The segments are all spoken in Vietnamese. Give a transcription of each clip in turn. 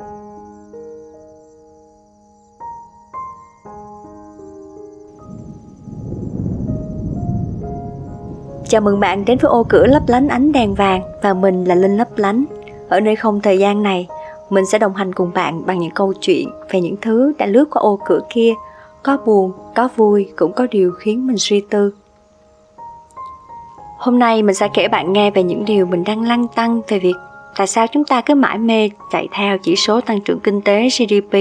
Chào mừng bạn đến với ô cửa lấp lánh ánh đèn vàng, và mình là Linh Lấp Lánh. Ở nơi không thời gian này, mình sẽ đồng hành cùng bạn bằng những câu chuyện về những thứ đã lướt qua ô cửa kia. Có buồn, có vui, cũng có điều khiến mình suy tư. Hôm nay mình sẽ kể bạn nghe về những điều mình đang lăn tăn về việc tại sao chúng ta cứ mãi mê chạy theo chỉ số tăng trưởng kinh tế GDP,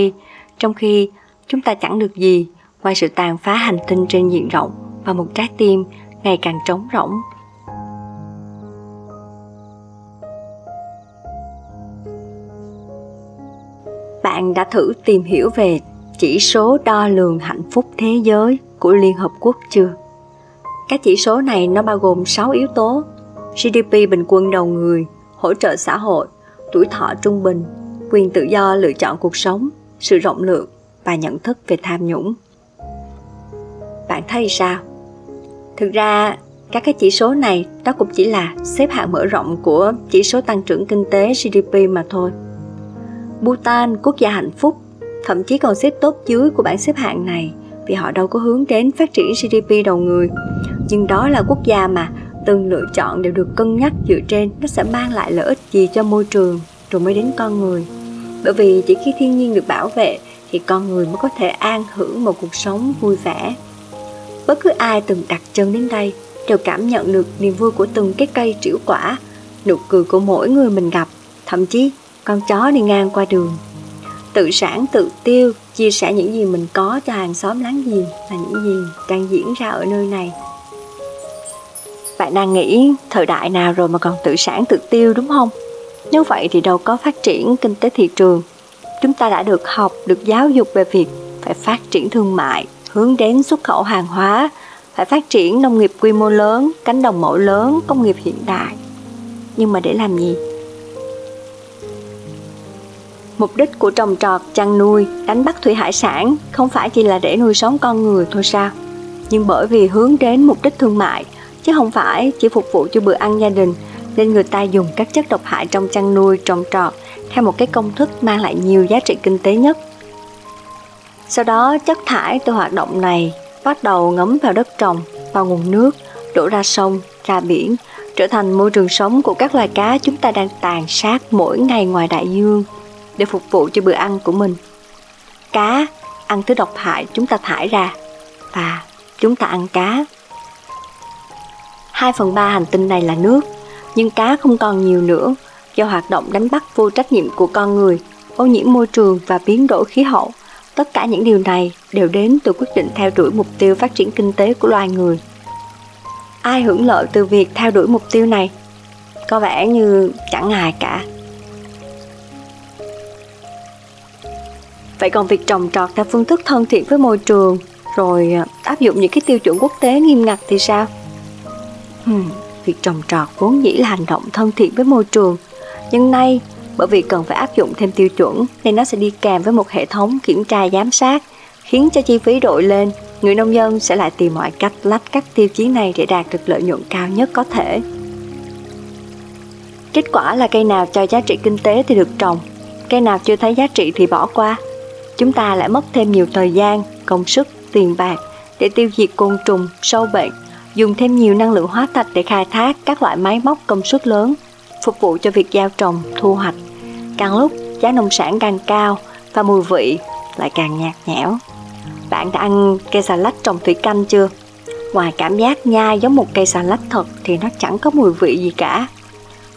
trong khi chúng ta chẳng được gì ngoài sự tàn phá hành tinh trên diện rộng và một trái tim ngày càng trống rỗng. Bạn đã thử tìm hiểu về chỉ số đo lường hạnh phúc thế giới của Liên Hợp Quốc chưa? Các chỉ số này nó bao gồm 6 yếu tố: GDP bình quân đầu người, hỗ trợ xã hội, tuổi thọ trung bình, quyền tự do lựa chọn cuộc sống, sự rộng lượng và nhận thức về tham nhũng. Bạn thấy sao? Thực ra, các cái chỉ số này đó cũng chỉ là xếp hạng mở rộng của chỉ số tăng trưởng kinh tế GDP mà thôi. Bhutan, quốc gia hạnh phúc, thậm chí còn xếp tốt dưới của bảng xếp hạng này vì họ đâu có hướng đến phát triển GDP đầu người. Nhưng đó là quốc gia mà từng lựa chọn đều được cân nhắc dựa trên nó sẽ mang lại lợi ích gì cho môi trường rồi mới đến con người. Bởi vì chỉ khi thiên nhiên được bảo vệ thì con người mới có thể an hưởng một cuộc sống vui vẻ. Bất cứ ai từng đặt chân đến đây đều cảm nhận được niềm vui của từng cái cây trĩu quả, nụ cười của mỗi người mình gặp, thậm chí con chó đi ngang qua đường. Tự sản tự tiêu, chia sẻ những gì mình có cho hàng xóm láng giềng là những gì đang diễn ra ở nơi này. Bạn đang nghĩ thời đại nào rồi mà còn tự sản tự tiêu, đúng không? Nếu vậy thì đâu có phát triển kinh tế thị trường. Chúng ta đã được học, được giáo dục về việc phải phát triển thương mại, hướng đến xuất khẩu hàng hóa, phải phát triển nông nghiệp quy mô lớn, cánh đồng mẫu lớn, công nghiệp hiện đại. Nhưng mà để làm gì? Mục đích của trồng trọt, chăn nuôi, đánh bắt thủy hải sản không phải chỉ là để nuôi sống con người thôi sao? Nhưng bởi vì hướng đến mục đích thương mại, chứ không phải chỉ phục vụ cho bữa ăn gia đình, nên người ta dùng các chất độc hại trong chăn nuôi, trồng trọt theo một cái công thức mang lại nhiều giá trị kinh tế nhất. Sau đó, chất thải từ hoạt động này bắt đầu ngấm vào đất trồng, vào nguồn nước, đổ ra sông, ra biển, trở thành môi trường sống của các loài cá chúng ta đang tàn sát mỗi ngày ngoài đại dương để phục vụ cho bữa ăn của mình. Cá ăn thứ độc hại chúng ta thải ra, và chúng ta ăn cá. 2/3 hành tinh này là nước, nhưng cá không còn nhiều nữa do hoạt động đánh bắt vô trách nhiệm của con người, ô nhiễm môi trường và biến đổi khí hậu. Tất cả những điều này đều đến từ quyết định theo đuổi mục tiêu phát triển kinh tế của loài người. Ai hưởng lợi từ việc theo đuổi mục tiêu này? Có vẻ như chẳng ai cả. Vậy còn việc trồng trọt theo phương thức thân thiện với môi trường, rồi áp dụng những cái tiêu chuẩn quốc tế nghiêm ngặt thì sao? Việc trồng trọt vốn dĩ là hành động thân thiện với môi trường, nhưng nay bởi vì cần phải áp dụng thêm tiêu chuẩn nên nó sẽ đi kèm với một hệ thống kiểm tra giám sát, khiến cho chi phí đội lên. Người nông dân sẽ lại tìm mọi cách lách các tiêu chí này để đạt được lợi nhuận cao nhất có thể. Kết quả là cây nào cho giá trị kinh tế thì được trồng, cây nào chưa thấy giá trị thì bỏ qua. Chúng ta lại mất thêm nhiều thời gian, công sức, tiền bạc để tiêu diệt côn trùng, sâu bệnh, dùng thêm nhiều năng lượng hóa thạch để khai thác các loại máy móc công suất lớn, phục vụ cho việc gieo trồng, thu hoạch. Càng lúc giá nông sản càng cao và mùi vị lại càng nhạt nhẽo. Bạn đã ăn cây xà lách trồng thủy canh chưa? Ngoài cảm giác nhai giống một cây xà lách thật thì nó chẳng có mùi vị gì cả.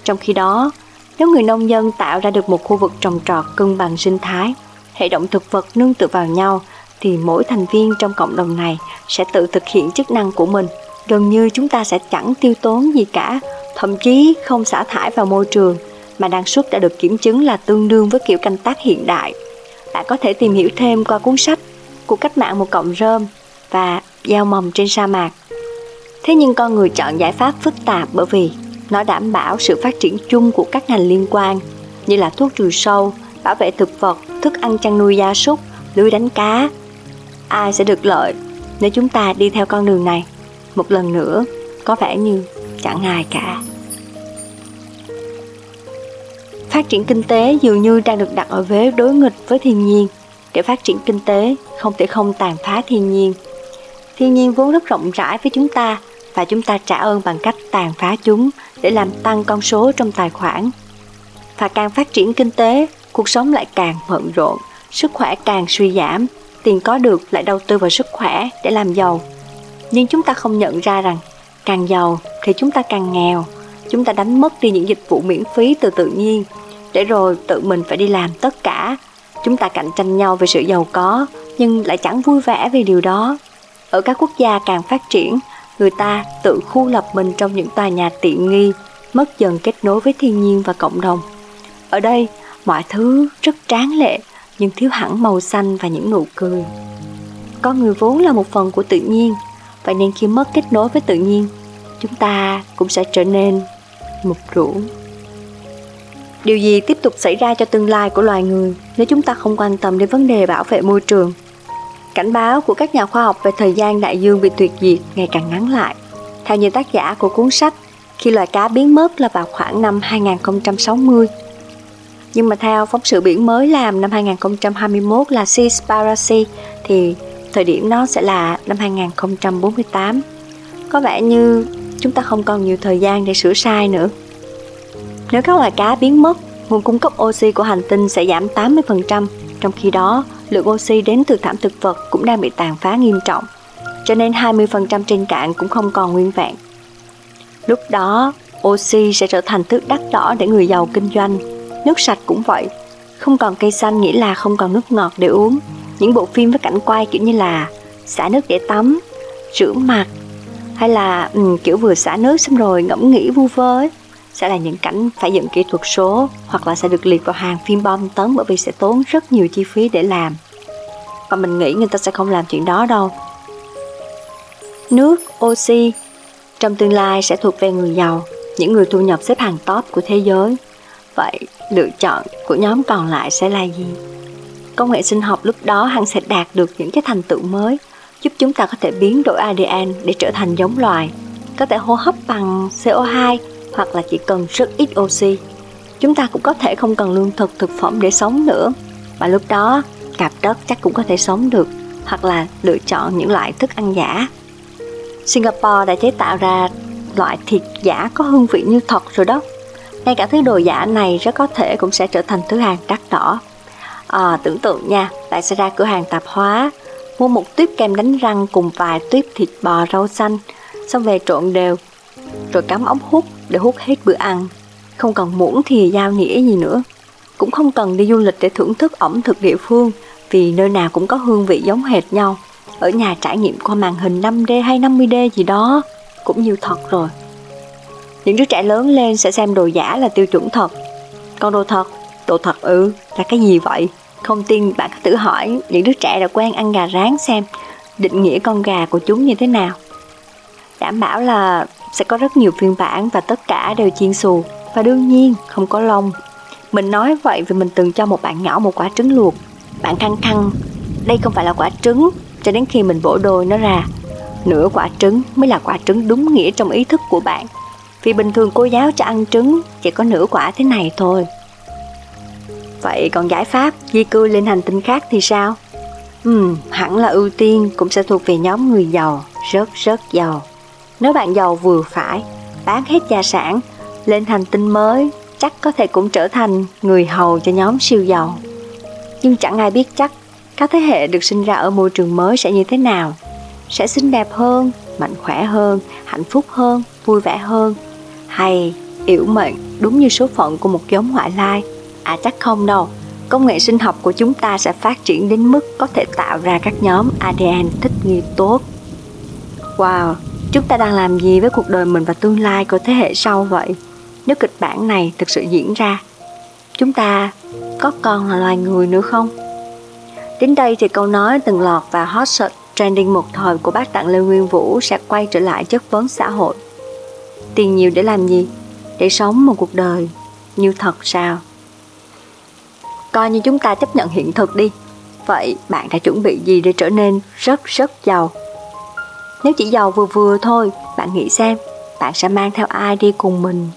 Trong khi đó, nếu người nông dân tạo ra được một khu vực trồng trọt cân bằng sinh thái, hệ động thực vật nương tựa vào nhau, thì mỗi thành viên trong cộng đồng này sẽ tự thực hiện chức năng của mình. Gần như chúng ta sẽ chẳng tiêu tốn gì cả, thậm chí không xả thải vào môi trường, mà năng suất đã được kiểm chứng là tương đương với kiểu canh tác hiện đại. Bạn có thể tìm hiểu thêm qua cuốn sách Cuộc cách mạng một cọng rơm và Gieo mầm trên sa mạc. Thế nhưng con người chọn giải pháp phức tạp bởi vì nó đảm bảo sự phát triển chung của các ngành liên quan, như là thuốc trừ sâu, bảo vệ thực vật, thức ăn chăn nuôi gia súc, lưới đánh cá. Ai sẽ được lợi nếu chúng ta đi theo con đường này? Một lần nữa, có vẻ như chẳng ai cả. Phát triển kinh tế dường như đang được đặt ở vế đối nghịch với thiên nhiên. Để phát triển kinh tế, không thể không tàn phá thiên nhiên. Thiên nhiên vốn rất rộng rãi với chúng ta, và chúng ta trả ơn bằng cách tàn phá chúng để làm tăng con số trong tài khoản. Và càng phát triển kinh tế, cuộc sống lại càng bận rộn, sức khỏe càng suy giảm, tiền có được lại đầu tư vào sức khỏe để làm giàu. Nhưng chúng ta không nhận ra rằng càng giàu thì chúng ta càng nghèo. Chúng ta đánh mất đi những dịch vụ miễn phí từ tự nhiên, để rồi tự mình phải đi làm tất cả. Chúng ta cạnh tranh nhau về sự giàu có, nhưng lại chẳng vui vẻ vì điều đó. Ở các quốc gia càng phát triển, người ta tự khu lập mình trong những tòa nhà tiện nghi, mất dần kết nối với thiên nhiên và cộng đồng. Ở đây, mọi thứ rất tráng lệ, nhưng thiếu hẳn màu xanh và những nụ cười. Con người vốn là một phần của tự nhiên, vậy nên khi mất kết nối với tự nhiên, chúng ta cũng sẽ trở nên mục ruỗng. Điều gì tiếp tục xảy ra cho tương lai của loài người nếu chúng ta không quan tâm đến vấn đề bảo vệ môi trường? Cảnh báo của các nhà khoa học về thời gian đại dương bị tuyệt diệt ngày càng ngắn lại. Theo như tác giả của cuốn sách, khi loài cá biến mất là vào khoảng năm 2060. Nhưng mà theo phóng sự biển mới làm năm 2021 là Seaspiracy thì thời điểm nó sẽ là năm 2048. Có vẻ như chúng ta không còn nhiều thời gian để sửa sai nữa. Nếu các loài cá biến mất, nguồn cung cấp oxy của hành tinh sẽ giảm 80%, trong khi đó lượng oxy đến từ thảm thực vật cũng đang bị tàn phá nghiêm trọng, cho nên 20% trên cạn cũng không còn nguyên vẹn. Lúc đó, oxy sẽ trở thành thứ đắt đỏ để người giàu kinh doanh, nước sạch cũng vậy. Không còn cây xanh nghĩa là không còn nước ngọt để uống. Những bộ phim với cảnh quay kiểu như là xả nước để tắm, rửa mặt, hay là kiểu vừa xả nước xong rồi ngẫm nghĩ vu vơ ấy, sẽ là những cảnh phải dựng kỹ thuật số hoặc là sẽ được liệt vào hàng phim bom tấn, bởi vì sẽ tốn rất nhiều chi phí để làm. Và mình nghĩ người ta sẽ không làm chuyện đó đâu. Nước, oxy trong tương lai sẽ thuộc về người giàu, những người thu nhập xếp hàng top của thế giới. Vậy lựa chọn của nhóm còn lại sẽ là gì? Công nghệ sinh học lúc đó hẳn sẽ đạt được những cái thành tựu mới, giúp chúng ta có thể biến đổi ADN để trở thành giống loài, có thể hô hấp bằng CO2 hoặc là chỉ cần rất ít oxy. Chúng ta cũng có thể không cần lương thực, thực phẩm để sống nữa, và lúc đó cạp đất chắc cũng có thể sống được, hoặc là lựa chọn những loại thức ăn giả. Singapore đã chế tạo ra loại thịt giả có hương vị như thật rồi đó. Ngay cả thứ đồ giả này rất có thể cũng sẽ trở thành thứ hàng đắt đỏ. Tưởng tượng nha, bạn sẽ ra cửa hàng tạp hóa, mua một tuýp kem đánh răng cùng vài tuýp thịt bò rau xanh, xong về trộn đều, rồi cắm ống hút để hút hết bữa ăn. Không cần muỗng thì dao nĩa gì nữa. Cũng không cần đi du lịch để thưởng thức ẩm thực địa phương, vì nơi nào cũng có hương vị giống hệt nhau. Ở nhà trải nghiệm qua màn hình 5D hay 50D gì đó cũng nhiều thật rồi. Những đứa trẻ lớn lên sẽ xem đồ giả là tiêu chuẩn thật. Còn đồ thật là cái gì vậy? Không tin bạn có tự hỏi những đứa trẻ đã quen ăn gà rán xem định nghĩa con gà của chúng như thế nào. Đảm bảo là sẽ có rất nhiều phiên bản và tất cả đều chiên xù và đương nhiên không có lông. Mình nói vậy vì mình từng cho một bạn nhỏ một quả trứng luộc. Bạn khăng đây không phải là quả trứng cho đến khi mình bổ đôi nó ra. Nửa quả trứng mới là quả trứng đúng nghĩa trong ý thức của bạn. Vì bình thường cô giáo cho ăn trứng chỉ có nửa quả thế này thôi. Vậy còn giải pháp di cư lên hành tinh khác thì sao? Hẳn là ưu tiên cũng sẽ thuộc về nhóm người giàu, rất giàu. Nếu bạn giàu vừa phải, bán hết gia sản, lên hành tinh mới chắc có thể cũng trở thành người hầu cho nhóm siêu giàu. Nhưng chẳng ai biết chắc các thế hệ được sinh ra ở môi trường mới sẽ như thế nào. Sẽ xinh đẹp hơn, mạnh khỏe hơn, hạnh phúc hơn, vui vẻ hơn, hay yểu mệnh đúng như số phận của một giống ngoại lai? Chắc không đâu. Công nghệ sinh học của chúng ta sẽ phát triển đến mức có thể tạo ra các nhóm ADN thích nghi tốt. Wow, chúng ta đang làm gì với cuộc đời mình và tương lai của thế hệ sau vậy? Nếu kịch bản này thực sự diễn ra, chúng ta có còn là loài người nữa không? Đến đây thì câu nói từng lọt và hot search trending một thời của bác Đặng Lê Nguyên Vũ sẽ quay trở lại chất vấn xã hội. Tiền nhiều để làm gì? Để sống một cuộc đời như thật sao? Coi như chúng ta chấp nhận hiện thực đi. Vậy bạn đã chuẩn bị gì để trở nên rất giàu? Nếu chỉ giàu vừa thôi, bạn nghĩ xem, bạn sẽ mang theo ai đi cùng mình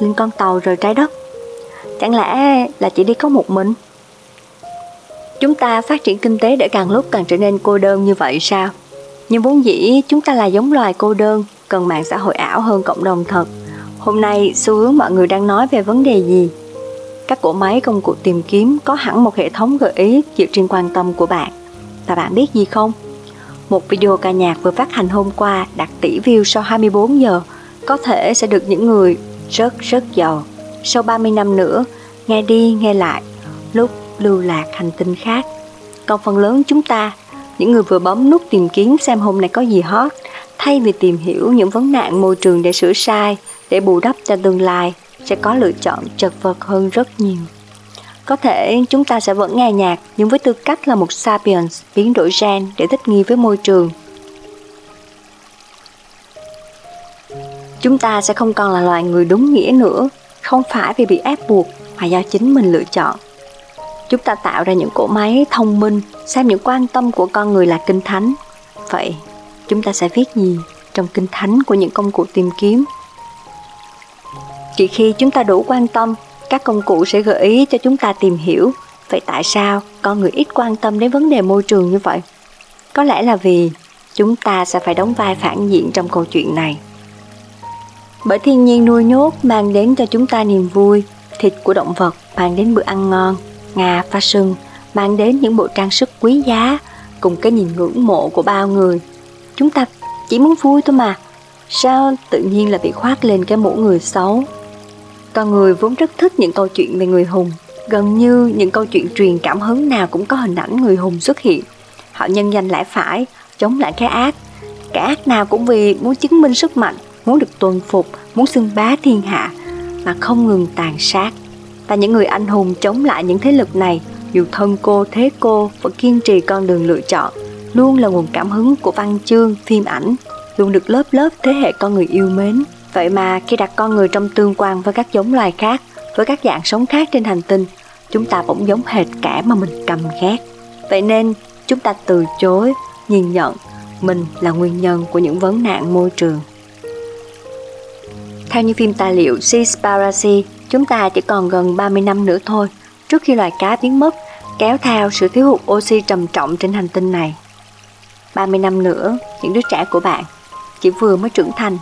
lên con tàu rời trái đất? Chẳng lẽ là chị đi có một mình? Chúng ta phát triển kinh tế để càng lúc càng trở nên cô đơn như vậy sao? Nhưng vốn dĩ chúng ta là giống loài cô đơn, cần mạng xã hội ảo hơn cộng đồng thật. Hôm nay xu hướng mọi người đang nói về vấn đề gì? Các cỗ máy công cụ tìm kiếm có hẳn một hệ thống gợi ý dựa trên quan tâm của bạn. Và bạn biết gì không? Một video ca nhạc vừa phát hành hôm qua đạt tỷ view sau 24 giờ, có thể sẽ được những người rất giàu sau 30 năm nữa nghe đi nghe lại lúc lưu lạc hành tinh khác. Còn phần lớn chúng ta, những người vừa bấm nút tìm kiếm xem hôm nay có gì hot, thay vì tìm hiểu những vấn nạn môi trường để sửa sai, để bù đắp cho tương lai, sẽ có lựa chọn chật vật hơn rất nhiều. Có thể chúng ta sẽ vẫn nghe nhạc, nhưng với tư cách là một sapiens biến đổi gen để thích nghi với môi trường, chúng ta sẽ không còn là loài người đúng nghĩa nữa, không phải vì bị ép buộc mà do chính mình lựa chọn. Chúng ta tạo ra những cỗ máy thông minh, xem những quan tâm của con người là kinh thánh. Vậy, chúng ta sẽ viết gì trong kinh thánh của những công cụ tìm kiếm? Chỉ khi chúng ta đủ quan tâm, các công cụ sẽ gợi ý cho chúng ta tìm hiểu. Vậy tại sao con người ít quan tâm đến vấn đề môi trường như vậy? Có lẽ là vì chúng ta sẽ phải đóng vai phản diện trong câu chuyện này. Bởi thiên nhiên nuôi nhốt mang đến cho chúng ta niềm vui, thịt của động vật mang đến bữa ăn ngon, ngà pha sừng mang đến những bộ trang sức quý giá cùng cái nhìn ngưỡng mộ của bao người. Chúng ta chỉ muốn vui thôi mà, sao tự nhiên là bị khoác lên cái mũ người xấu? Con người vốn rất thích những câu chuyện về người hùng. Gần như những câu chuyện truyền cảm hứng nào cũng có hình ảnh người hùng xuất hiện. Họ nhân danh lẽ phải, chống lại cái ác. Cái ác nào cũng vì muốn chứng minh sức mạnh, muốn được tuân phục, muốn xưng bá thiên hạ, mà không ngừng tàn sát. Và những người anh hùng chống lại những thế lực này, dù thân cô thế cô, vẫn kiên trì con đường lựa chọn, luôn là nguồn cảm hứng của văn chương, phim ảnh, luôn được lớp lớp thế hệ con người yêu mến. Vậy mà khi đặt con người trong tương quan với các giống loài khác, với các dạng sống khác trên hành tinh, chúng ta cũng giống hệt kẻ mà mình căm ghét. Vậy nên chúng ta từ chối nhìn nhận mình là nguyên nhân của những vấn nạn môi trường. Theo như phim tài liệu Seaspiracy, chúng ta chỉ còn gần 30 năm nữa thôi trước khi loài cá biến mất, kéo theo sự thiếu hụt oxy trầm trọng trên hành tinh này. 30 năm nữa, những đứa trẻ của bạn chỉ vừa mới trưởng thành.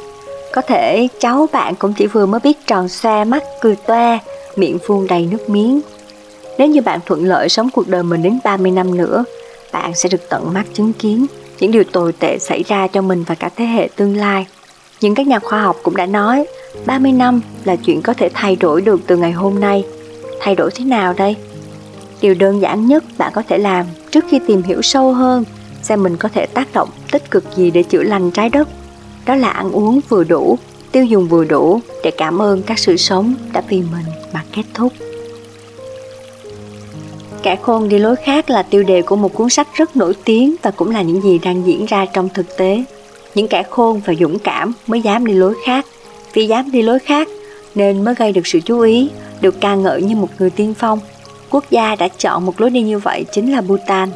Có thể cháu bạn cũng chỉ vừa mới biết tròn xoe mắt, cười toe, miệng vuông đầy nước miếng. Nếu như bạn thuận lợi sống cuộc đời mình đến 30 năm nữa, bạn sẽ được tận mắt chứng kiến những điều tồi tệ xảy ra cho mình và cả thế hệ tương lai. Nhưng các nhà khoa học cũng đã nói, 30 năm là chuyện có thể thay đổi được từ ngày hôm nay. Thay đổi thế nào đây? Điều đơn giản nhất bạn có thể làm trước khi tìm hiểu sâu hơn, xem mình có thể tác động tích cực gì để chữa lành trái đất, đó là ăn uống vừa đủ, tiêu dùng vừa đủ để cảm ơn các sự sống đã vì mình mà kết thúc. Kẻ khôn đi lối khác là tiêu đề của một cuốn sách rất nổi tiếng và cũng là những gì đang diễn ra trong thực tế. Những kẻ khôn và dũng cảm mới dám đi lối khác. Vì dám đi lối khác nên mới gây được sự chú ý, được ca ngợi như một người tiên phong. Quốc gia đã chọn một lối đi như vậy chính là Bhutan.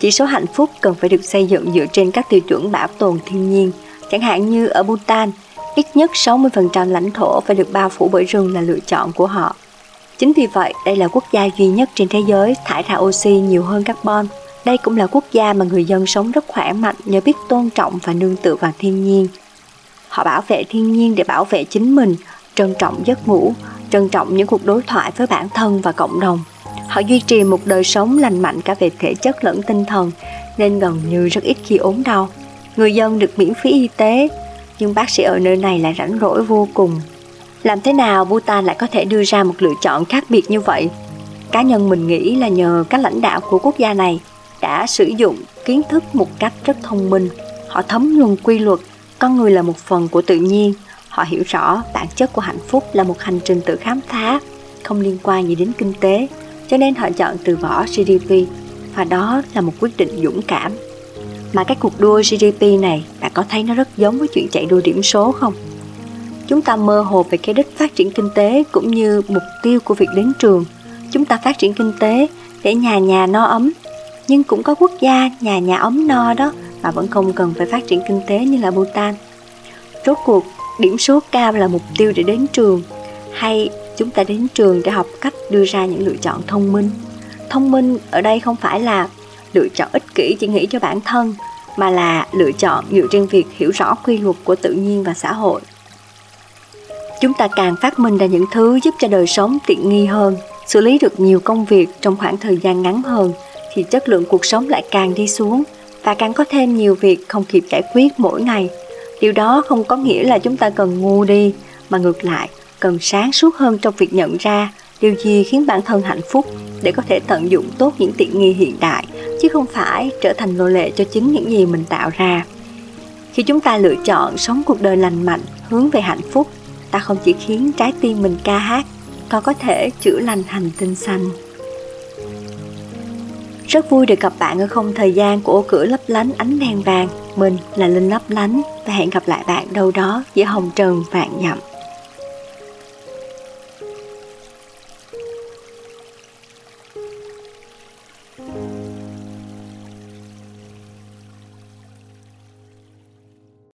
Chỉ số hạnh phúc cần phải được xây dựng dựa trên các tiêu chuẩn bảo tồn thiên nhiên. Chẳng hạn như ở Bhutan, ít nhất 60% lãnh thổ phải được bao phủ bởi rừng là lựa chọn của họ. Chính vì vậy, đây là quốc gia duy nhất trên thế giới thải ra oxy nhiều hơn carbon. Đây cũng là quốc gia mà người dân sống rất khỏe mạnh nhờ biết tôn trọng và nương tựa vào thiên nhiên. Họ bảo vệ thiên nhiên để bảo vệ chính mình, trân trọng giấc ngủ, trân trọng những cuộc đối thoại với bản thân và cộng đồng. Họ duy trì một đời sống lành mạnh cả về thể chất lẫn tinh thần, nên gần như rất ít khi ốm đau. Người dân được miễn phí y tế, nhưng bác sĩ ở nơi này lại rảnh rỗi vô cùng. Làm thế nào Bhutan lại có thể đưa ra một lựa chọn khác biệt như vậy? Cá nhân mình nghĩ là nhờ các lãnh đạo của quốc gia này đã sử dụng kiến thức một cách rất thông minh. Họ thấm nhuần quy luật, con người là một phần của tự nhiên. Họ hiểu rõ bản chất của hạnh phúc là một hành trình tự khám phá, không liên quan gì đến kinh tế. Cho nên họ chọn từ bỏ GDP, và đó là một quyết định dũng cảm. Mà cái cuộc đua GDP này, bạn có thấy nó rất giống với chuyện chạy đua điểm số không? Chúng ta mơ hồ về cái đích phát triển kinh tế cũng như mục tiêu của việc đến trường. Chúng ta phát triển kinh tế để nhà nhà no ấm, nhưng cũng có quốc gia nhà nhà ấm no đó mà vẫn không cần phải phát triển kinh tế như là Bhutan. Rốt cuộc, điểm số cao là mục tiêu để đến trường, hay Chúng ta đến trường để học cách đưa ra những lựa chọn thông minh. Thông minh ở đây không phải là lựa chọn ích kỷ chỉ nghĩ cho bản thân, mà là lựa chọn dựa trên việc hiểu rõ quy luật của tự nhiên và xã hội. Chúng ta càng phát minh ra những thứ giúp cho đời sống tiện nghi hơn, xử lý được nhiều công việc trong khoảng thời gian ngắn hơn, thì chất lượng cuộc sống lại càng đi xuống và càng có thêm nhiều việc không kịp giải quyết mỗi ngày. Điều đó không có nghĩa là chúng ta cần ngu đi, mà ngược lại, cần sáng suốt hơn trong việc nhận ra điều gì khiến bản thân hạnh phúc để có thể tận dụng tốt những tiện nghi hiện đại, chứ không phải trở thành nô lệ cho chính những gì mình tạo ra. Khi chúng ta lựa chọn sống cuộc đời lành mạnh, hướng về hạnh phúc, ta không chỉ khiến trái tim mình ca hát, còn có thể chữa lành hành tinh xanh. Rất vui được gặp bạn ở không thời gian của ô cửa lấp lánh ánh đèn vàng. Mình là Linh Lấp Lánh và hẹn gặp lại bạn đâu đó giữa hồng trần vạn dặm.